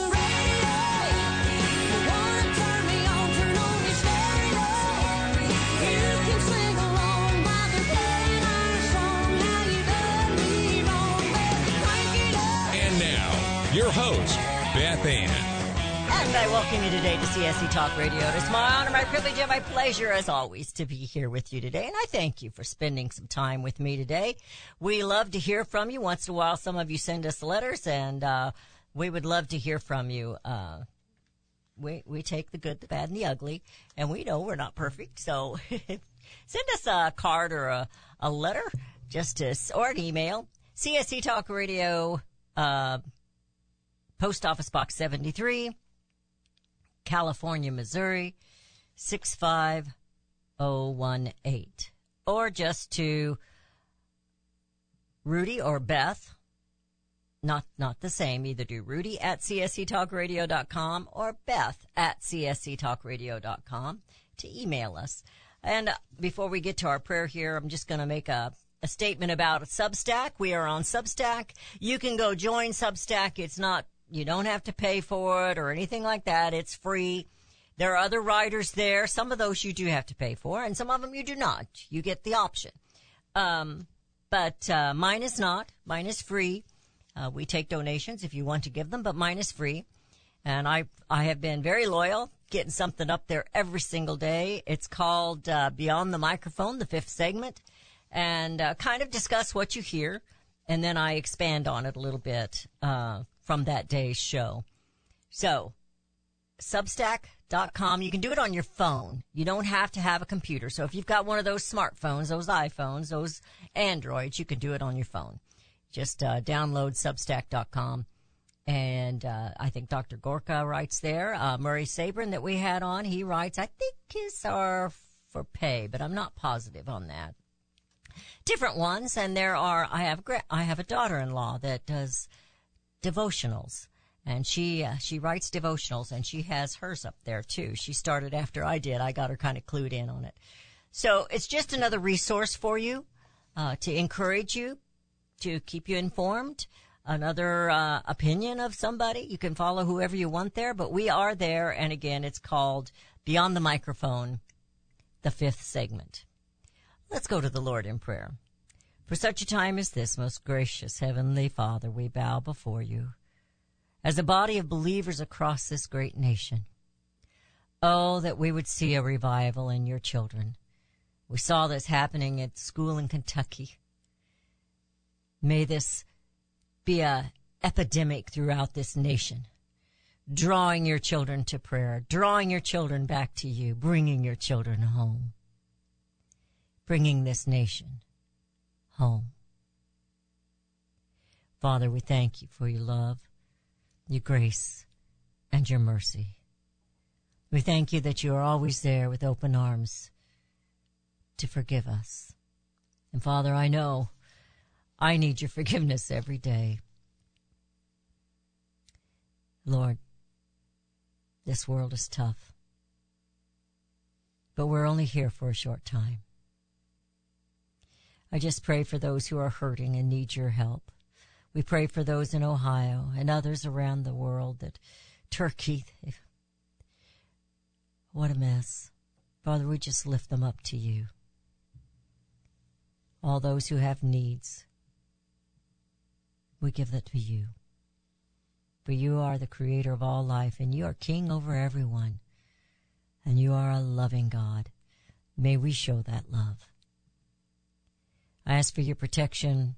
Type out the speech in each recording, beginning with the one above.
radio. Your host, Beth Ann. And I welcome you today to CSC Talk Radio. It is my honor, my privilege, and my pleasure, as always, to be here with you today. And I thank you for spending some time with me today. We love to hear from you. Once in a while, some of you send us letters, and we would love to hear from you. We take the good, the bad, and the ugly, and we know we're not perfect. So send us a card or a letter, or an email, CSC Talk Radio, Post Office Box 73, California, Missouri, 65018. Or just to Rudy or Beth, not the same. Either do Rudy at csctalkradio.com or Beth at csctalkradio.com to email us. And before we get to our prayer here, I'm just going to make a statement about Substack. We are on Substack. You can go join Substack. It's not... You don't have to pay for it or anything like that. It's free. There are other writers there. Some of those you do have to pay for, and some of them you do not. You get the option. But mine is not. Mine is free. We take donations if you want to give them, but mine is free. And I have been very loyal, getting something up there every single day. It's called Beyond the Microphone, the fifth segment, and kind of discuss what you hear, and then I expand on it a little bit from that day's show. So, Substack.com. You can do it on your phone. You don't have to have a computer. So if you've got one of those smartphones, those iPhones, those Androids, you can do it on your phone. Just download Substack.com. And I think Dr. Gorka writes there. Murray Sabrin that we had on, he writes, I think his are for pay, but I'm not positive on that. Different ones. And there are, I have a daughter-in-law that does devotionals, and she writes devotionals, and she has hers up there too. She started after I did. I got her kind of clued in on it. So it's just another resource for you, to encourage you, to keep you informed. Another opinion of somebody. You can follow whoever you want there, but we are there. And again, it's called Beyond the Microphone, the fifth segment. Let's go to the Lord in prayer. For such a time as this, most gracious Heavenly Father, we bow before you as a body of believers across this great nation. Oh, that we would see a revival in your children. We saw this happening at school in Kentucky. May this be an epidemic throughout this nation, drawing your children to prayer, drawing your children back to you, bringing your children home, bringing this nation home. Father, we thank you for your love, your grace, and your mercy. We thank you that you are always there with open arms to forgive us. And Father, I know I need your forgiveness every day. Lord, this world is tough, but we're only here for a short time. I just pray for those who are hurting and need your help. We pray for those in Ohio and others around the world, that Turkey, what a mess. Father, we just lift them up to you. All those who have needs, we give that to you. For you are the creator of all life, and you are king over everyone, and you are a loving God. May we show that love. I ask for your protection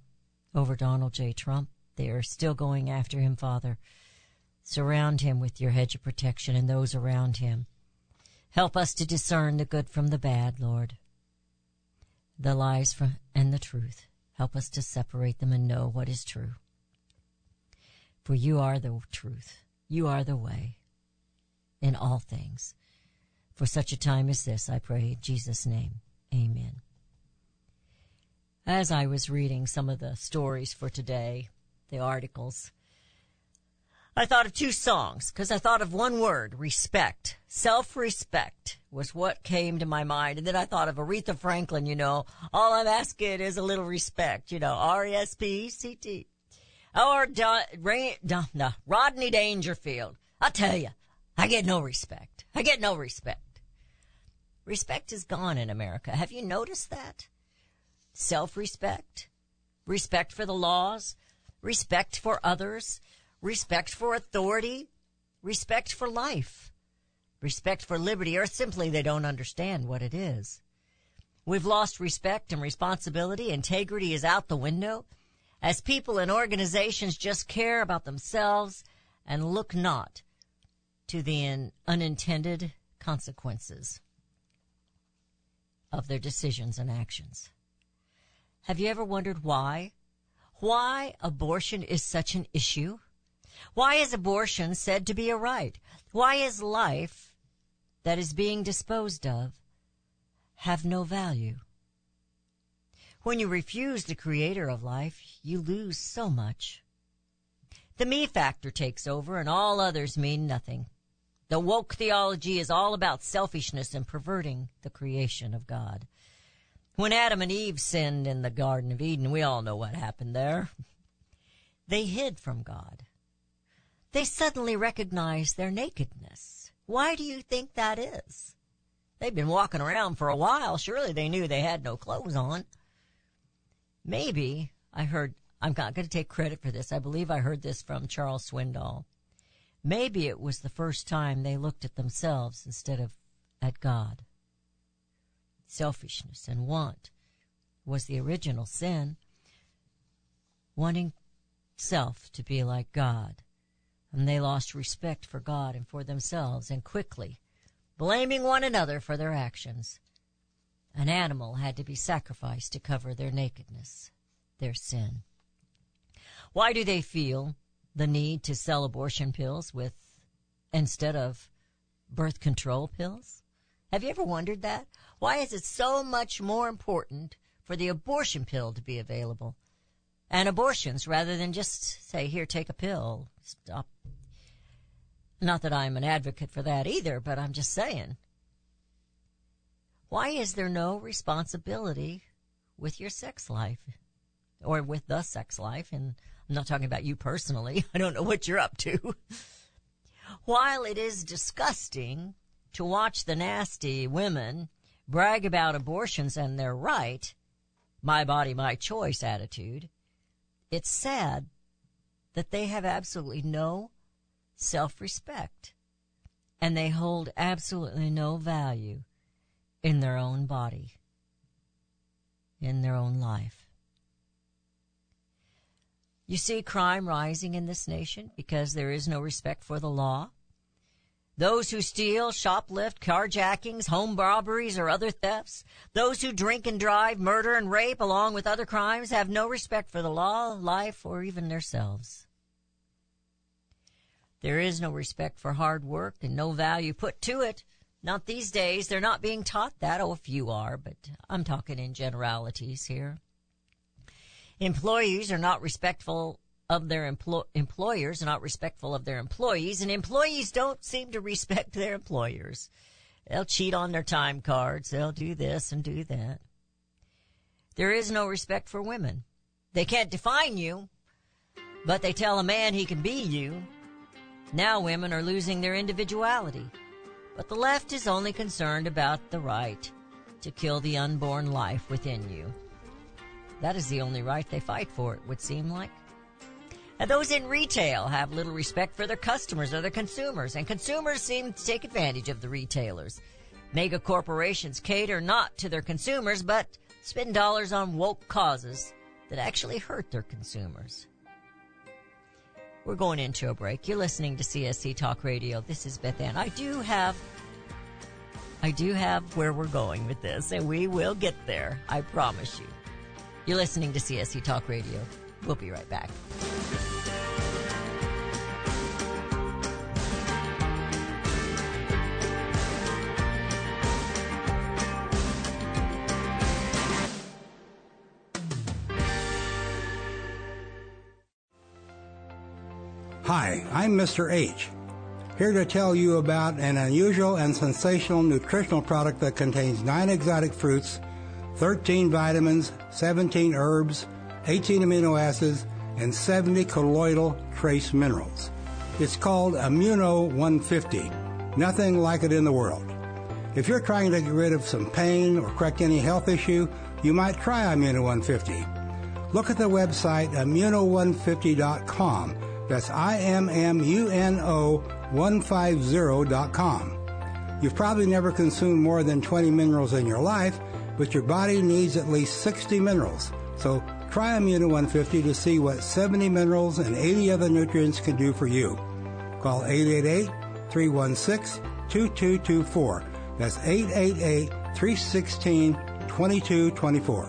over Donald J. Trump. They are still going after him, Father. Surround him with your hedge of protection and those around him. Help us to discern the good from the bad, Lord, the lies from and the truth. Help us to separate them and know what is true. For you are the truth. You are the way in all things. For such a time as this, I pray in Jesus' name. Amen. As I was reading some of the stories for today, the articles, I thought of two songs because I thought of one word, respect. Self-respect was what came to my mind. And then I thought of Aretha Franklin, you know, all I'm asking is a little respect, you know, R-E-S-P-E-C-T. Or Rodney Dangerfield. I'll tell you, I get no respect. I get no respect. Respect is gone in America. Have you noticed that? Self-respect, respect for the laws, respect for others, respect for authority, respect for life, respect for liberty, or simply they don't understand what it is. We've lost respect and responsibility. Integrity is out the window as people and organizations just care about themselves and look not to the unintended consequences of their decisions and actions. Have you ever wondered why? Why abortion is such an issue? Why is abortion said to be a right? Why is life that is being disposed of have no value? When you refuse the creator of life, you lose so much. The me factor takes over and all others mean nothing. The woke theology is all about selfishness and perverting the creation of God. When Adam and Eve sinned in the Garden of Eden, we all know what happened there. They hid from God. They suddenly recognized their nakedness. Why do you think that is? They've been walking around for a while. Surely they knew they had no clothes on. Maybe I heard, I'm not going to take credit for this. I believe I heard this from Charles Swindoll. Maybe it was the first time they looked at themselves instead of at God. Selfishness and want was the original sin, wanting self to be like God. And they lost respect for God and for themselves and quickly blaming one another for their actions. An animal had to be sacrificed to cover their nakedness, their sin. Why do they feel the need to sell abortion pills instead of birth control pills? Have you ever wondered that? Why is it so much more important for the abortion pill to be available and abortions rather than just say, here, take a pill, stop? Not that I'm an advocate for that either, but I'm just saying. Why is there no responsibility with your sex life or with the sex life? And I'm not talking about you personally. I don't know what you're up to. While it is disgusting to watch the nasty women brag about abortions and their right, my body, my choice attitude, it's sad that they have absolutely no self-respect and they hold absolutely no value in their own body, in their own life. You see crime rising in this nation because there is no respect for the law. Those who steal, shoplift, carjackings, home robberies, or other thefts, those who drink and drive, murder and rape, along with other crimes, have no respect for the law, life, or even themselves. There is no respect for hard work and no value put to it. Not these days. They're not being taught that. Oh, a few are, but I'm talking in generalities here. Employees are not respectful of their employers, are not respectful of their employees, and employees don't seem to respect their employers. They'll cheat on their time cards. They'll do this and do that. There is no respect for women. They can't define you, but they tell a man he can be you. Now women are losing their individuality, but the left is only concerned about the right to kill the unborn life within you. That is the only right they fight for, it would seem like. And those in retail have little respect for their customers or their consumers, and consumers seem to take advantage of the retailers. Mega corporations cater not to their consumers, but spend dollars on woke causes that actually hurt their consumers. We're going into a break. You're listening to CSC Talk Radio. This is Beth Ann. I do have where we're going with this, and we will get there. I promise you. You're listening to CSC Talk Radio. We'll be right back. Hi, I'm Mr. H, here to tell you about an unusual and sensational nutritional product that contains 9 exotic fruits, 13 vitamins, 17 herbs, 18 amino acids, and 70 colloidal trace minerals. It's called Immuno 150. Nothing like it in the world. If you're trying to get rid of some pain or correct any health issue, you might try Immuno 150. Look at the website immuno150.com. That's IMMUNO150.com. You've probably never consumed more than 20 minerals in your life, but your body needs at least 60 minerals. So try Immuno 150 to see what 70 minerals and 80 other nutrients can do for you. Call 888-316-2224. That's 888-316-2224.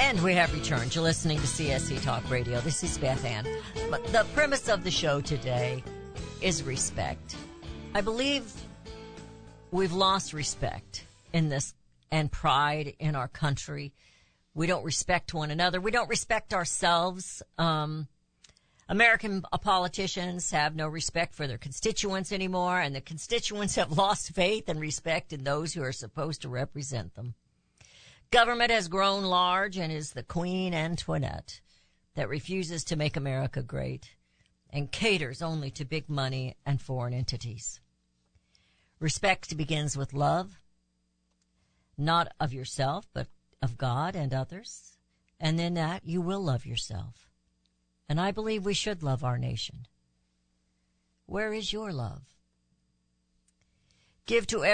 And we have returned. You're listening to CSC Talk Radio. This is Beth Ann. The premise of the show today is respect. I believe we've lost respect in this and pride in our country. We don't respect one another. We don't respect ourselves. American politicians have no respect for their constituents anymore, and the constituents have lost faith and respect in those who are supposed to represent them. Government has grown large and is the Queen Antoinette that refuses to make America great and caters only to big money and foreign entities. Respect begins with love, not of yourself, but of God and others, and in that you will love yourself. And I believe we should love our nation. Where is your love? Give to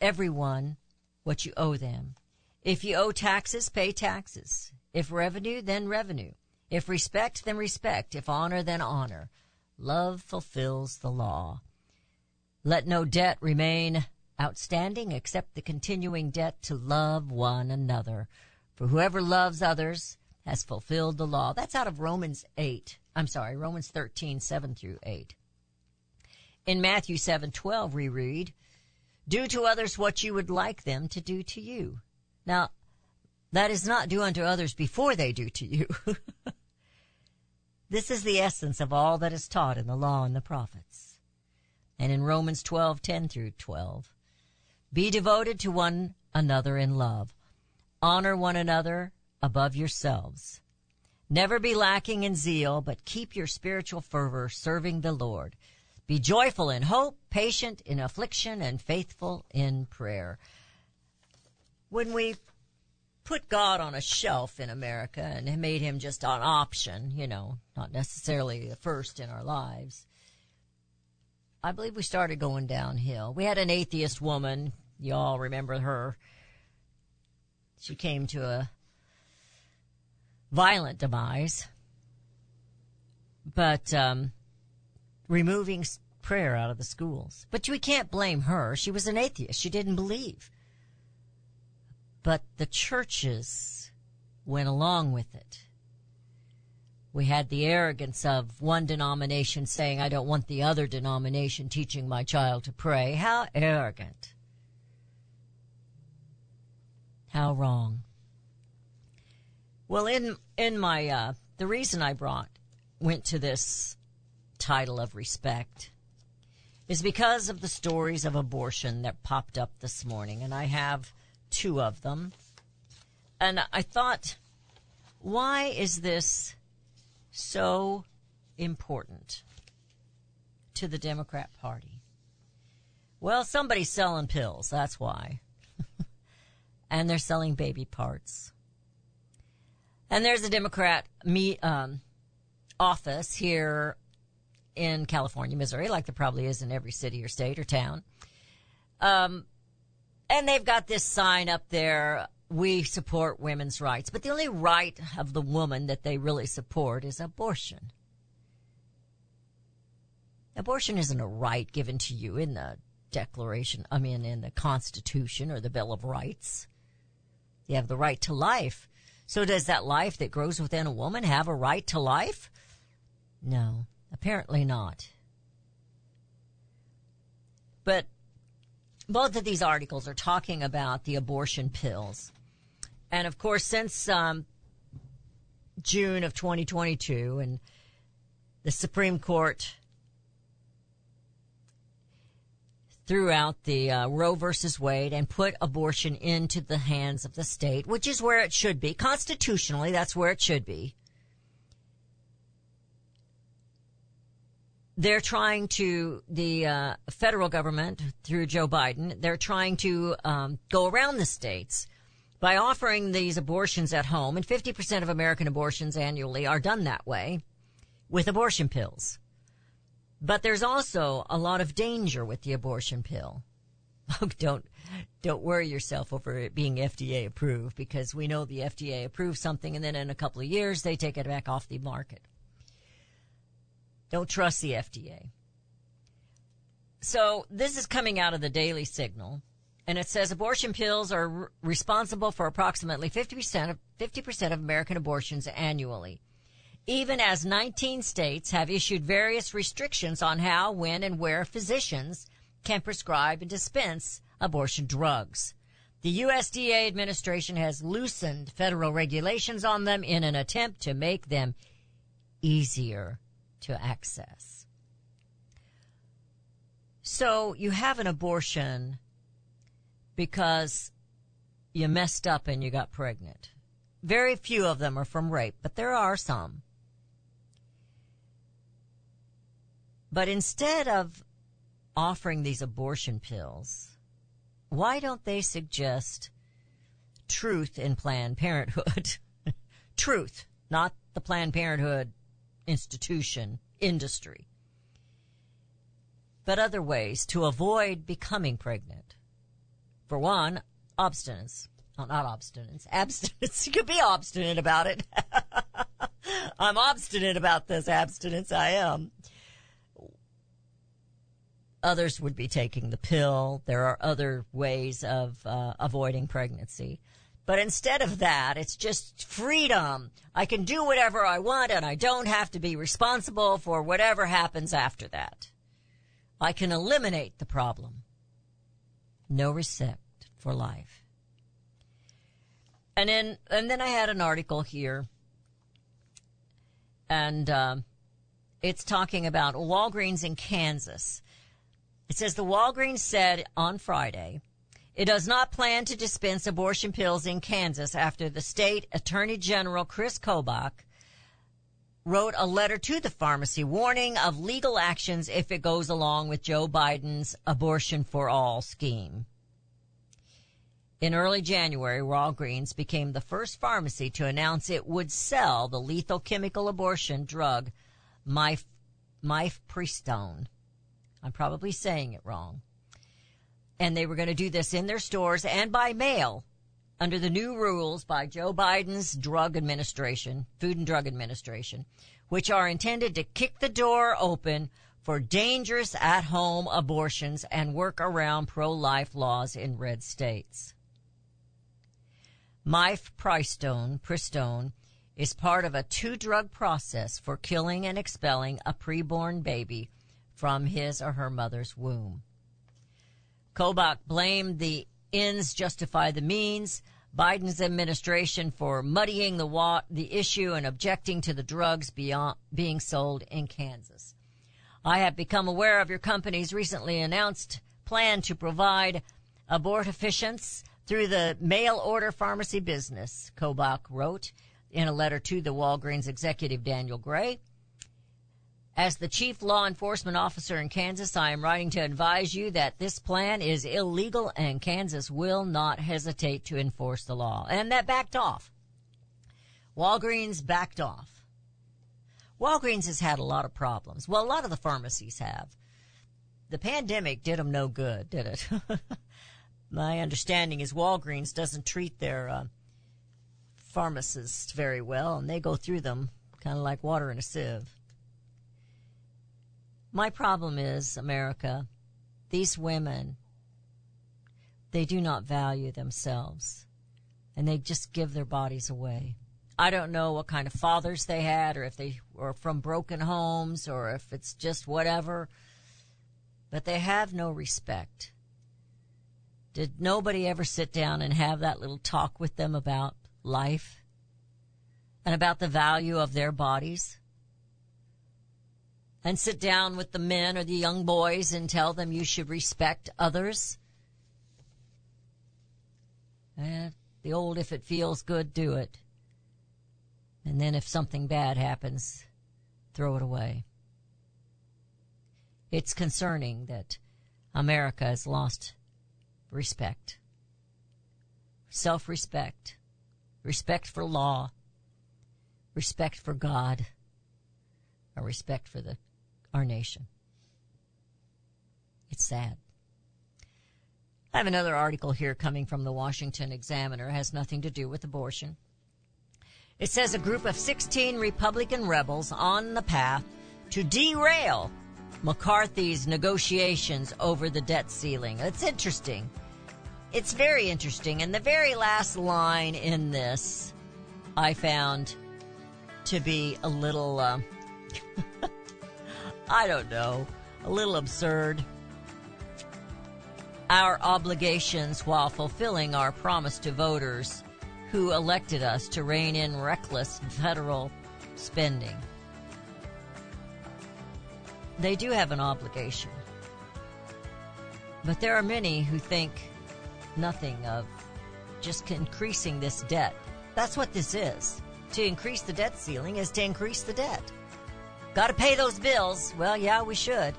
everyone what you owe them. If you owe taxes, pay taxes. If revenue, then revenue. If respect, then respect. If honor, then honor. Love fulfills the law. Let no debt remain outstanding except the continuing debt to love one another. For whoever loves others has fulfilled the law. That's out of Romans 13, 7 through 8. In Matthew 7:12, we read, do to others what you would like them to do to you. Now, that is not do unto others before they do to you. This is the essence of all that is taught in the law and the prophets. And in Romans 12:10 through 12, be devoted to one another in love. Honor one another above yourselves. Never be lacking in zeal, but keep your spiritual fervor serving the Lord. Be joyful in hope, patient in affliction, and faithful in prayer. when we put God on a shelf in America and made him just an option, you know, not necessarily the first in our lives, I believe we started going downhill. We had an atheist woman. You all remember her. She came to a violent demise. But removing prayer out of the schools. But we can't blame her. She was an atheist. She didn't believe. But the churches went along with it. We had the arrogance of one denomination saying, I don't want the other denomination teaching my child to pray. How arrogant. How wrong. Well, in my the reason I went to this title of respect is because of the stories of abortion that popped up this morning, and I have two of them. And I thought, why is this so important to the Democrat Party? Well, somebody's selling pills, that's why. And they're selling baby parts. And there's a Democrat office here in California, Missouri, like there probably is in every city or state or town. And they've got this sign up there, we support women's rights. But the only right of the woman that they really support is abortion. Abortion isn't a right given to you in the Declaration, in the Constitution or the Bill of Rights. You have the right to life. So does that life that grows within a woman have a right to life? No, apparently not. But both of these articles are talking about the abortion pills. And, of course, since June of 2022 and the Supreme Court threw out the Roe versus Wade and put abortion into the hands of the state, which is where it should be. Constitutionally, that's where it should be. They're trying to, the federal government, through Joe Biden, they're trying to go around the states by offering these abortions at home, and 50% of American abortions annually are done that way with abortion pills. But there's also a lot of danger with the abortion pill. Don't worry yourself over it being FDA approved, because we know the FDA approves something and then in a couple of years they take it back off the market. Don't trust the FDA. So this is coming out of the Daily Signal, and it says abortion pills are responsible for approximately 50% of American abortions annually, even as 19 states have issued various restrictions on how, when, and where physicians can prescribe and dispense abortion drugs. The USDA administration has loosened federal regulations on them in an attempt to make them easier to access. So you have an abortion because you messed up and you got pregnant. Very few of them are from rape, but there are some. But instead of offering these abortion pills, why don't they suggest truth in Planned Parenthood? Truth, not the Planned Parenthood institution, industry. But other ways to avoid becoming pregnant. For one, abstinence. You could be obstinate about it. I'm obstinate about this abstinence, I am. Others would be taking the pill. There are other ways of avoiding pregnancy. But instead of that, it's just freedom. I can do whatever I want, and I don't have to be responsible for whatever happens after that. I can eliminate the problem. No respect for life. And then I had an article here, and it's talking about Walgreens in Kansas. It says the Walgreens said on Friday it does not plan to dispense abortion pills in Kansas after the state attorney general Chris Kobach wrote a letter to the pharmacy warning of legal actions if it goes along with Joe Biden's abortion for all scheme. In early January, Walgreens became the first pharmacy to announce it would sell the lethal chemical abortion drug Mifepristone. I'm probably saying it wrong. And they were going to do this in their stores and by mail under the new rules by Joe Biden's Food and Drug Administration, which are intended to kick the door open for dangerous at-home abortions and work around pro-life laws in red states. Mifepristone is part of a two-drug process for killing and expelling a preborn baby from his or her mother's womb. Kobach blamed the ends justify the means, Biden's administration for muddying the issue and objecting to the drugs being sold in Kansas. I have become aware of your company's recently announced plan to provide abortifacients through the mail-order pharmacy business, Kobach wrote in a letter to the Walgreens executive Daniel Gray. As the chief law enforcement officer in Kansas, I am writing to advise you that this plan is illegal and Kansas will not hesitate to enforce the law. And that backed off. Walgreens backed off. Walgreens has had a lot of problems. Well, a lot of the pharmacies have. The pandemic did them no good, did it? My understanding is Walgreens doesn't treat their pharmacists very well, and they go through them kind of like water in a sieve. My problem is, America, these women, they do not value themselves, and they just give their bodies away. I don't know what kind of fathers they had or if they were from broken homes or if it's just whatever, but they have no respect. Did nobody ever sit down and have that little talk with them about life and about the value of their bodies? And sit down with the men or the young boys and tell them you should respect others? The old, if it feels good, do it. And then if something bad happens, throw it away. It's concerning that America has lost respect, self-respect, respect for law, respect for God, and respect for our nation. It's sad. I have another article here coming from the Washington Examiner. It has nothing to do with abortion. It says a group of 16 Republican rebels on the path to derail McCarthy's negotiations over the debt ceiling. It's interesting. It's very interesting. And the very last line in this I found to be a little, I don't know, a little absurd. Our obligations while fulfilling our promise to voters who elected us to rein in reckless federal spending. They do have an obligation. But there are many who think nothing of just increasing this debt. That's what this is. To increase the debt ceiling is to increase the debt. Got to pay those bills. Well, yeah, we should.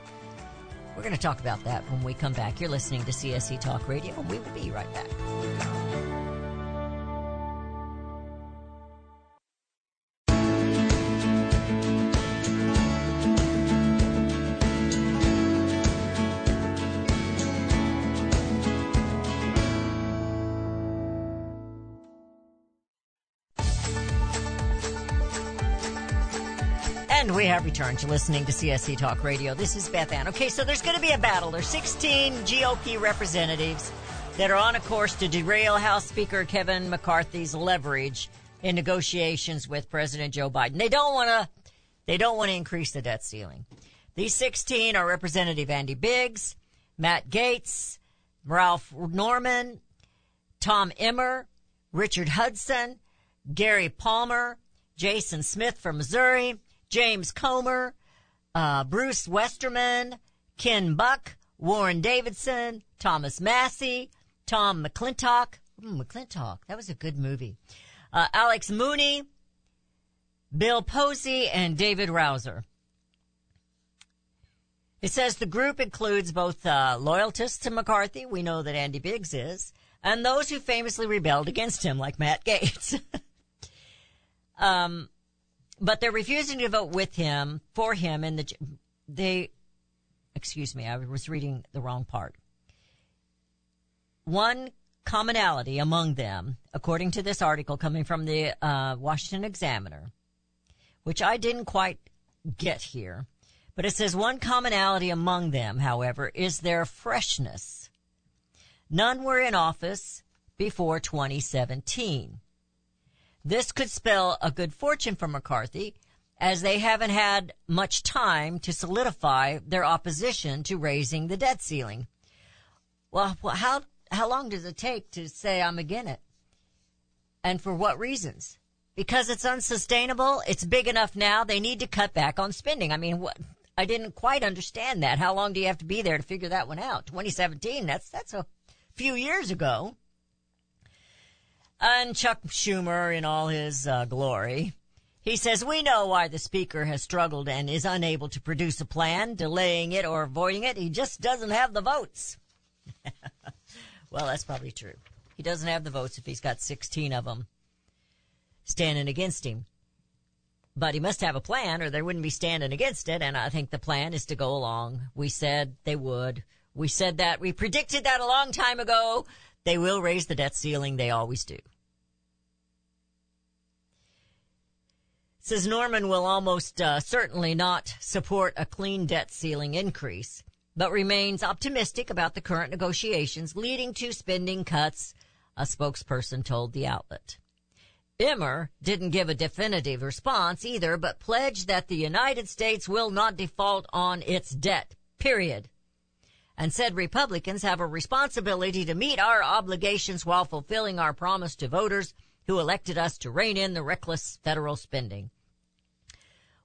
We're going to talk about that when we come back. You're listening to CSC Talk Radio, and we will be right back. We have returned to listening to CSC Talk Radio. This is Beth Ann. Okay, so there's going to be a battle. There's 16 GOP representatives that are on a course to derail House Speaker Kevin McCarthy's leverage in negotiations with President Joe Biden. They don't want to increase the debt ceiling. These 16 are Representative Andy Biggs, Matt Gaetz, Ralph Norman, Tom Emmer, Richard Hudson, Gary Palmer, Jason Smith from Missouri, James Comer, Bruce Westerman, Ken Buck, Warren Davidson, Thomas Massey, Tom McClintock. That was a good movie. Alex Mooney, Bill Posey, and David Rouser. It says the group includes both loyalists to McCarthy, we know that Andy Biggs is, and those who famously rebelled against him, like Matt Gaetz. But they're refusing to vote with him, for him, and excuse me, I was reading the wrong part. One commonality among them, according to this article coming from the Washington Examiner, which I didn't quite get here, but it says one commonality among them, however, is their freshness. None were in office before 2017. This could spell a good fortune for McCarthy, as they haven't had much time to solidify their opposition to raising the debt ceiling. Well, how long does it take to say I'm against it? And for what reasons? Because it's unsustainable. It's big enough now. They need to cut back on spending. I mean, I didn't quite understand that. How long do you have to be there to figure that one out? 2017, that's a few years ago. And Chuck Schumer in all his glory. He says, we know why the speaker has struggled and is unable to produce a plan, delaying it or avoiding it. He just doesn't have the votes. Well, that's probably true. He doesn't have the votes if he's got 16 of them standing against him. But he must have a plan or they wouldn't be standing against it. And I think the plan is to go along. We said they would. We said that. We predicted that a long time ago. They will raise the debt ceiling. They always do. Says Norman will almost certainly not support a clean debt ceiling increase, but remains optimistic about the current negotiations leading to spending cuts, a spokesperson told the outlet. Emmer didn't give a definitive response either, but pledged that the United States will not default on its debt, period, and said Republicans have a responsibility to meet our obligations while fulfilling our promise to voters who elected us to rein in the reckless federal spending.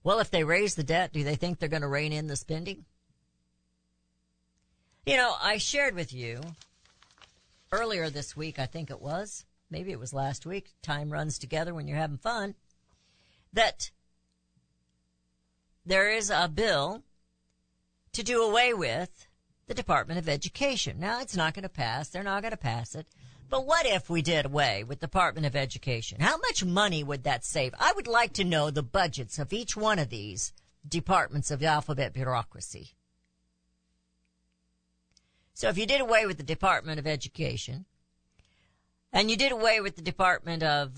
Well, if they raise the debt, do they think they're going to rein in the spending? You know, I shared with you earlier this week, I think it was, maybe it was last week, time runs together when you're having fun, that there is a bill to do away with the Department of Education. Now, it's not going to pass. They're not going to pass it. But what if we did away with the Department of Education? How much money would that save? I would like to know the budgets of each one of these departments of the alphabet bureaucracy. So if you did away with the Department of Education and you did away with the Department of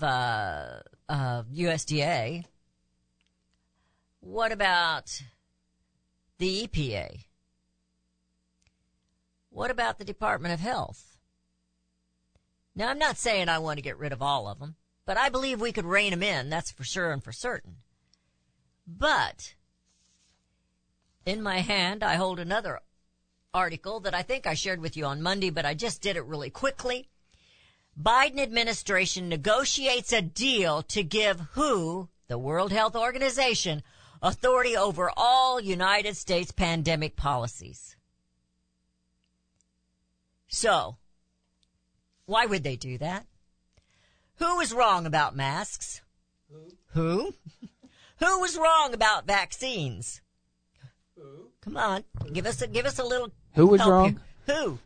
USDA, what about the EPA? What about the Department of Health? Now, I'm not saying I want to get rid of all of them, but I believe we could rein them in, that's for sure and for certain. But in my hand, I hold another article that I think I shared with you on Monday, but I just did it really quickly. Biden administration negotiates a deal to give WHO, the World Health Organization, authority over all United States pandemic policies. So, why would they do that? Who was wrong about masks? Who? Who was wrong about vaccines? Who? Come on, give us a little. Who was wrong? Here. Who?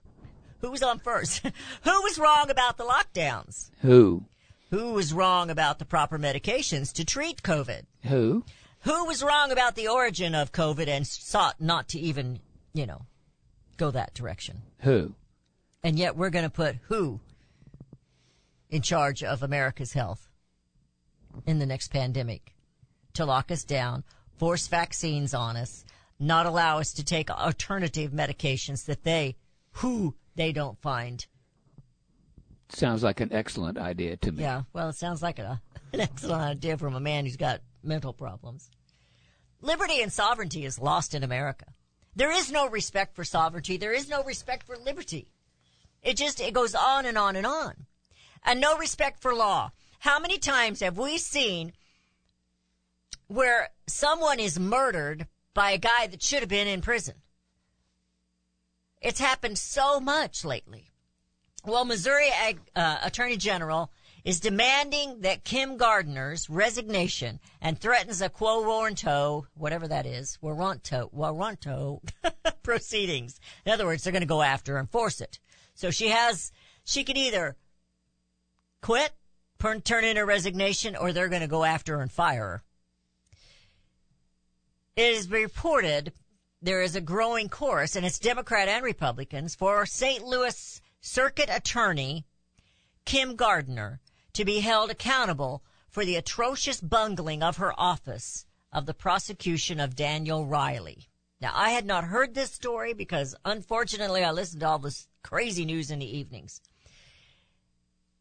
Who was on first? Who was wrong about the lockdowns? Who? Who was wrong about the proper medications to treat COVID? Who? Who was wrong about the origin of COVID and sought not to even, you know, go that direction? Who? And yet we're going to put who in charge of America's health in the next pandemic to lock us down, force vaccines on us, not allow us to take alternative medications that they don't find. Sounds like an excellent idea to me. Yeah, well, it sounds like an excellent idea from a man who's got mental problems. Liberty and sovereignty is lost in America. There is no respect for sovereignty. There is no respect for liberty. It goes on and on and on. And no respect for law. How many times have we seen where someone is murdered by a guy that should have been in prison? It's happened so much lately. Well, Missouri Attorney General is demanding that Kim Gardner's resignation and threatens a quo warranto, whatever that is, warranto proceedings. In other words, they're going to go after and force it. So she could either quit, turn in her resignation, or they're going to go after her and fire her. It is reported there is a growing chorus, and it's Democrat and Republicans, for St. Louis Circuit Attorney Kim Gardner to be held accountable for the atrocious bungling of her office of the prosecution of Daniel Riley. Now, I had not heard this story because, unfortunately, I listened to all this crazy news in the evenings,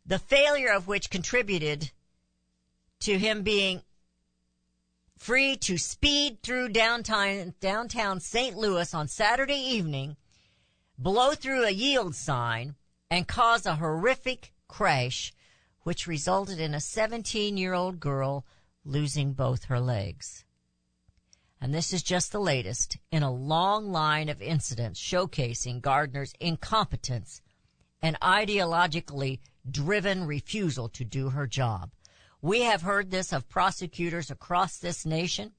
the failure of which contributed to him being free to speed through downtown St. Louis on Saturday evening, blow through a yield sign, and cause a horrific crash, which resulted in a 17-year-old girl losing both her legs. And this is just the latest in a long line of incidents showcasing Gardner's incompetence and ideologically driven refusal to do her job. We have heard this of prosecutors across this nation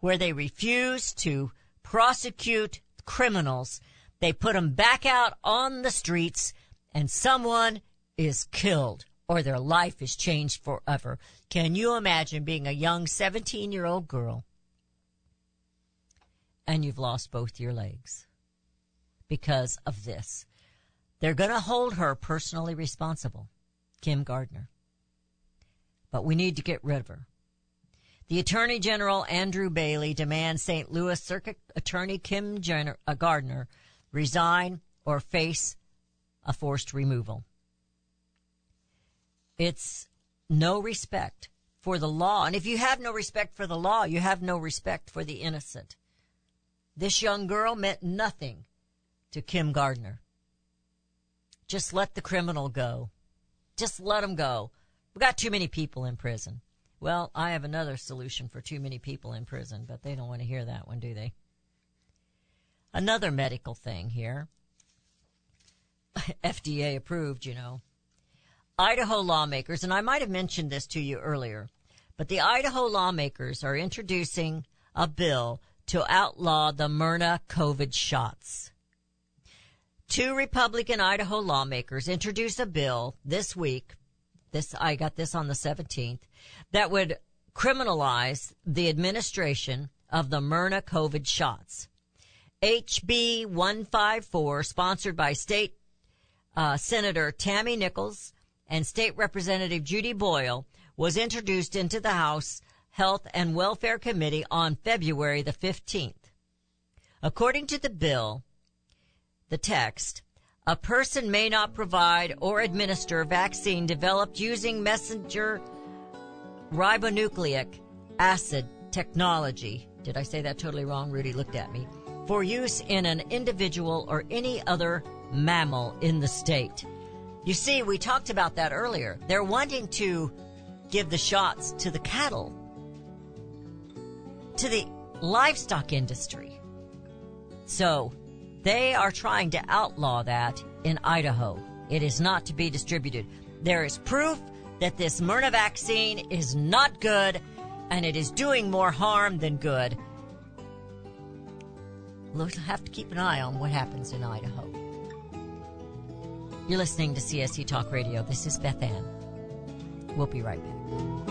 where they refuse to prosecute criminals. They put them back out on the streets and someone is killed or their life is changed forever. Can you imagine being a young 17-year-old girl and you've lost both your legs because of this? They're going to hold her personally responsible, Kim Gardner. But we need to get rid of her. The Attorney General Andrew Bailey demands St. Louis Circuit Attorney Kim Gardner resign or face a forced removal. It's no respect for the law. And if you have no respect for the law, you have no respect for the innocent. This young girl meant nothing to Kim Gardner. Just let the criminal go. Just let him go. We got too many people in prison. Well, I have another solution for too many people in prison, but they don't want to hear that one, do they? Another medical thing here. FDA approved, you know. Idaho lawmakers, and I might have mentioned this to you earlier, but the Idaho lawmakers are introducing a bill to outlaw the Myrna COVID shots. Two Republican Idaho lawmakers introduced a bill this week. I got this on the 17th, that would criminalize the administration of the Myrna COVID shots. HB 154, sponsored by State Senator Tammy Nichols and State Representative Judy Boyle, was introduced into the House Health and Welfare Committee on February the 15th. According to the bill, the text, a person may not provide or administer vaccine developed using messenger ribonucleic acid technology. Did I say that totally wrong? Rudy looked at me. For use in an individual or any other mammal in the state. You see, we talked about that earlier. They're wanting to give the shots to the cattle, to the livestock industry. So they are trying to outlaw that in Idaho. It is not to be distributed. There is proof that this Myrna vaccine is not good, and it is doing more harm than good. We'll have to keep an eye on what happens in Idaho. You're listening to CSC Talk Radio. This is Beth Ann. We'll be right back.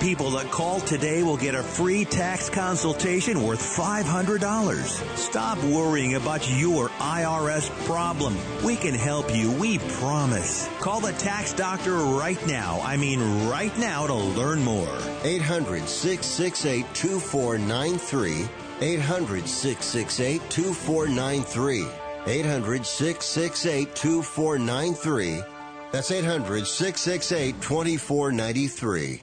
people that call today will get a free tax consultation worth $500. Stop worrying about your IRS problem. We can help you. We promise. Call the tax doctor right now. I mean right now, to learn more. 800-668-2493. 800-668-2493. 800-668-2493. That's 800-668-2493.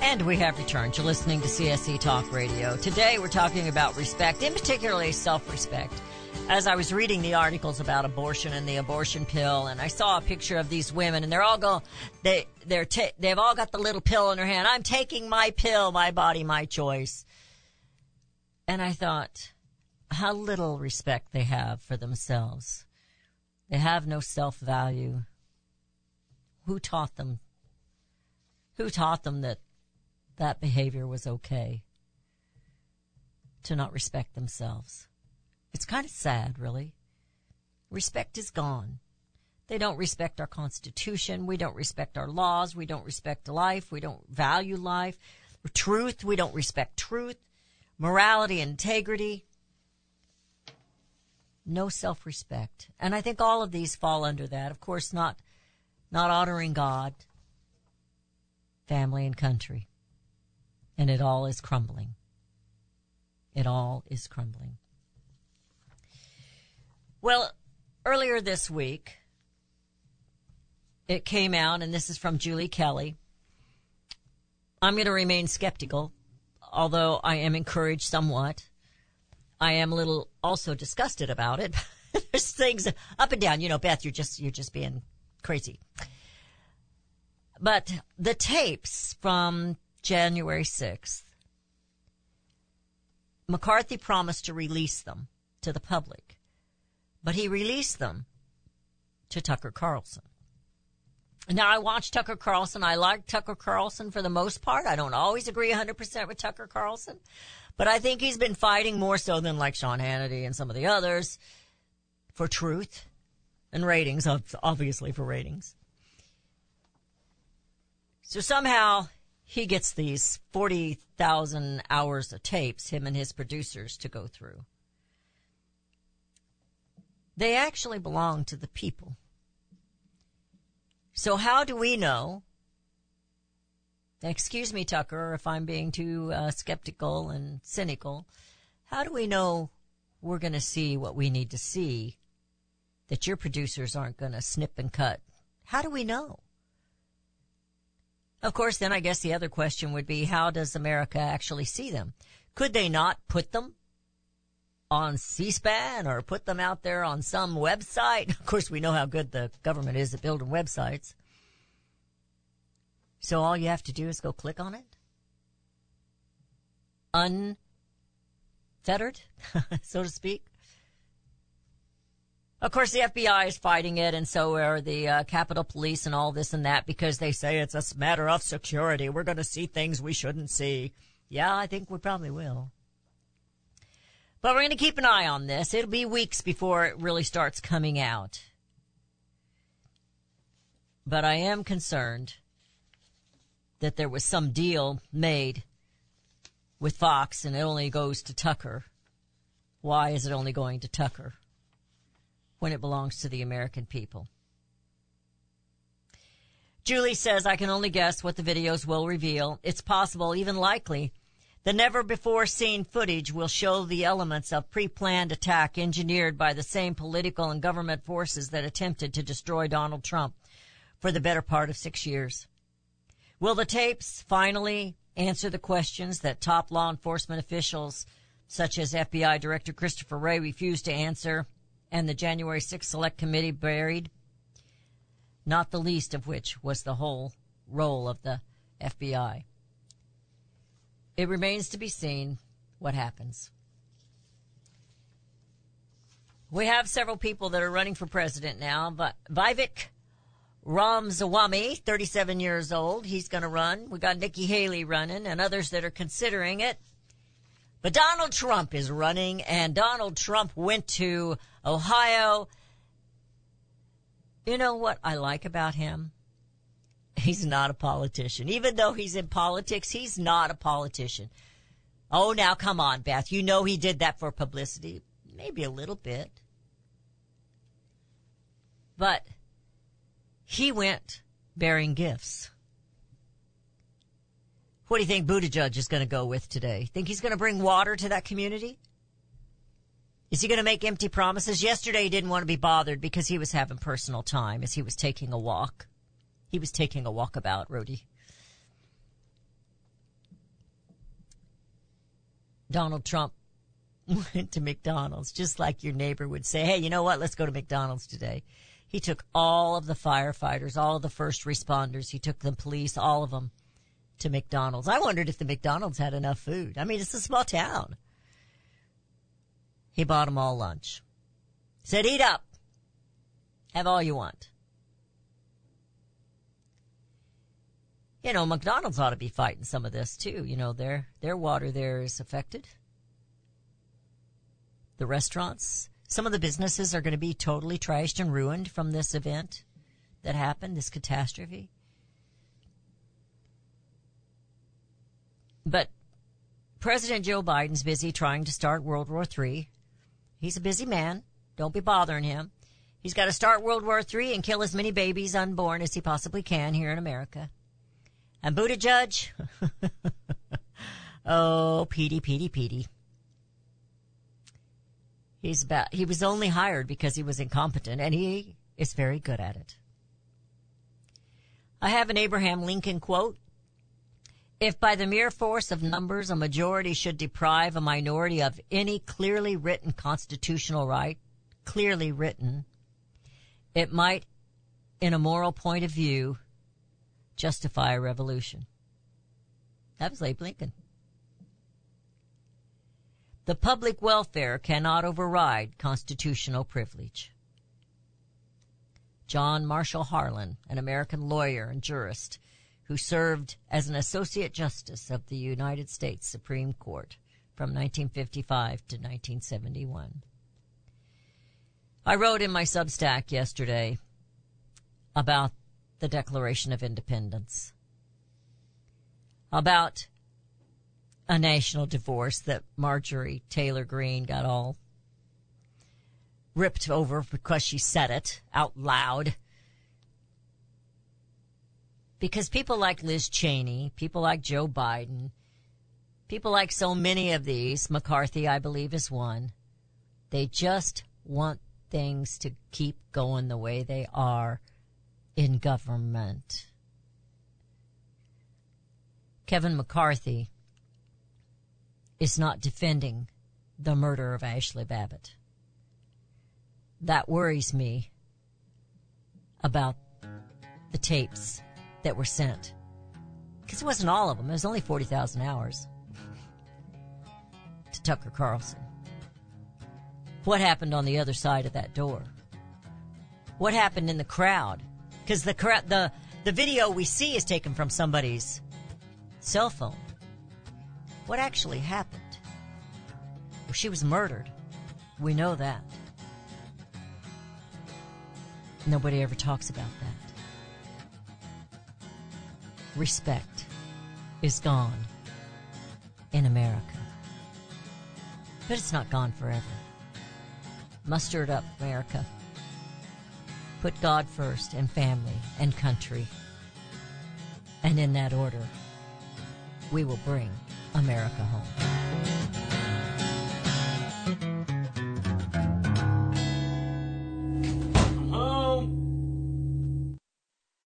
And we have returned to listening to CSC Talk Radio. Today we're talking about respect, and particularly self-respect. As I was reading the articles about abortion and the abortion pill, and I saw a picture of these women, and they're all going, they've all got the little pill in their hand. I'm taking my pill, my body, my choice. And I thought, how little respect they have for themselves. They have no self-value. Who taught them? Who taught them that behavior was okay, to not respect themselves? It's kind of sad, really. Respect is gone. They don't respect our Constitution. We don't respect our laws. We don't respect life. We don't value life. Truth. We don't respect truth. Morality, integrity. No self-respect. And I think all of these fall under that. Of course, not honoring God, family, and country. And it all is crumbling. It all is crumbling. Well, earlier this week, it came out, and this is from Julie Kelly. I'm going to remain skeptical, although I am encouraged somewhat. I am a little also disgusted about it. There's things up and down. You know, Beth, you're just being crazy. But the tapes from January 6th, McCarthy promised to release them to the public, but he released them to Tucker Carlson. Now, I watch Tucker Carlson. I like Tucker Carlson for the most part. I don't always agree 100% with Tucker Carlson, but I think he's been fighting more so than like Sean Hannity and some of the others for truth and ratings, obviously for ratings. So somehow he gets these 40,000 hours of tapes, him and his producers, to go through. They actually belong to the people. So how do we know? Excuse me, Tucker, if I'm being too skeptical and cynical. How do we know we're going to see what we need to see, that your producers aren't going to snip and cut? How do we know? Of course, then I guess the other question would be, how does America actually see them? Could they not put them on C-SPAN or put them out there on some website? Of course, we know how good the government is at building websites. So all you have to do is go click on it. Unfettered, so to speak. Of course, the FBI is fighting it, and so are the Capitol Police and all this and that, because they say it's a matter of security. We're going to see things we shouldn't see. Yeah, I think we probably will. But we're going to keep an eye on this. It'll be weeks before it really starts coming out. But I am concerned that there was some deal made with Fox, and it only goes to Tucker. Why is it only going to Tucker when it belongs to the American people? Julie says, I can only guess what the videos will reveal. It's possible, even likely, the never-before-seen footage will show the elements of pre-planned attack engineered by the same political and government forces that attempted to destroy Donald Trump for the better part of 6 years. Will the tapes finally answer the questions that top law enforcement officials, such as FBI Director Christopher Wray, refused to answer, and the January 6th Select Committee buried, not the least of which was the whole role of the FBI? It remains to be seen what happens. We have several people that are running for president now, but Vivek Ramaswamy, 37 years old, he's going to run. We got Nikki Haley running and others that are considering it. But Donald Trump is running, and Donald Trump went to Ohio. You know what I like about him? He's not a politician. Even though he's in politics, he's not a politician. Oh, now, come on, Beth. You know he did that for publicity. Maybe a little bit. But he went bearing gifts. What do you think Buttigieg is going to go with today? Think he's going to bring water to that community? Is he going to make empty promises? Yesterday he didn't want to be bothered because he was having personal time as he was taking a walk. He was taking a walkabout, Rudy. Donald Trump went to McDonald's, just like your neighbor would say, hey, you know what? Let's go to McDonald's today. He took all of the firefighters, all of the first responders. He took the police, all of them, to McDonald's. I wondered if the McDonald's had enough food. I mean, it's a small town. He bought them all lunch. Said, eat up. Have all you want. You know, McDonald's ought to be fighting some of this too. You know, their water there is affected. The restaurants, some of the businesses are going to be totally trashed and ruined from this event that happened, this catastrophe. But President Joe Biden's busy trying to start World War III. He's a busy man. Don't be bothering him. He's got to start World War III and kill as many babies unborn as he possibly can here in America. And Buttigieg, oh, Petey. He was only hired because he was incompetent, and he is very good at it. I have an Abraham Lincoln quote. If by the mere force of numbers a majority should deprive a minority of any clearly written constitutional right, clearly written, it might, in a moral point of view, justify a revolution. That was Abe Lincoln. The public welfare cannot override constitutional privilege. John Marshall Harlan, an American lawyer and jurist who served as an associate justice of the United States Supreme Court from 1955 to 1971. I wrote in my Substack yesterday about the Declaration of Independence, about a national divorce that Marjorie Taylor Greene got all ripped over because she said it out loud. Because people like Liz Cheney, people like Joe Biden, people like so many of these, McCarthy, I believe, is one, they just want things to keep going the way they are in government. Kevin McCarthy is not defending the murder of Ashley Babbitt. That worries me about the tapes that were sent. Because it wasn't all of them. It was only 40,000 hours to Tucker Carlson. What happened on the other side of that door? What happened in the crowd? Because the video we see is taken from somebody's cell phone. What actually happened? Well, she was murdered. We know that. Nobody ever talks about that. Respect is gone in America. But it's not gone forever. Muster it up, America. Put God first and family and country. And in that order, we will bring America home.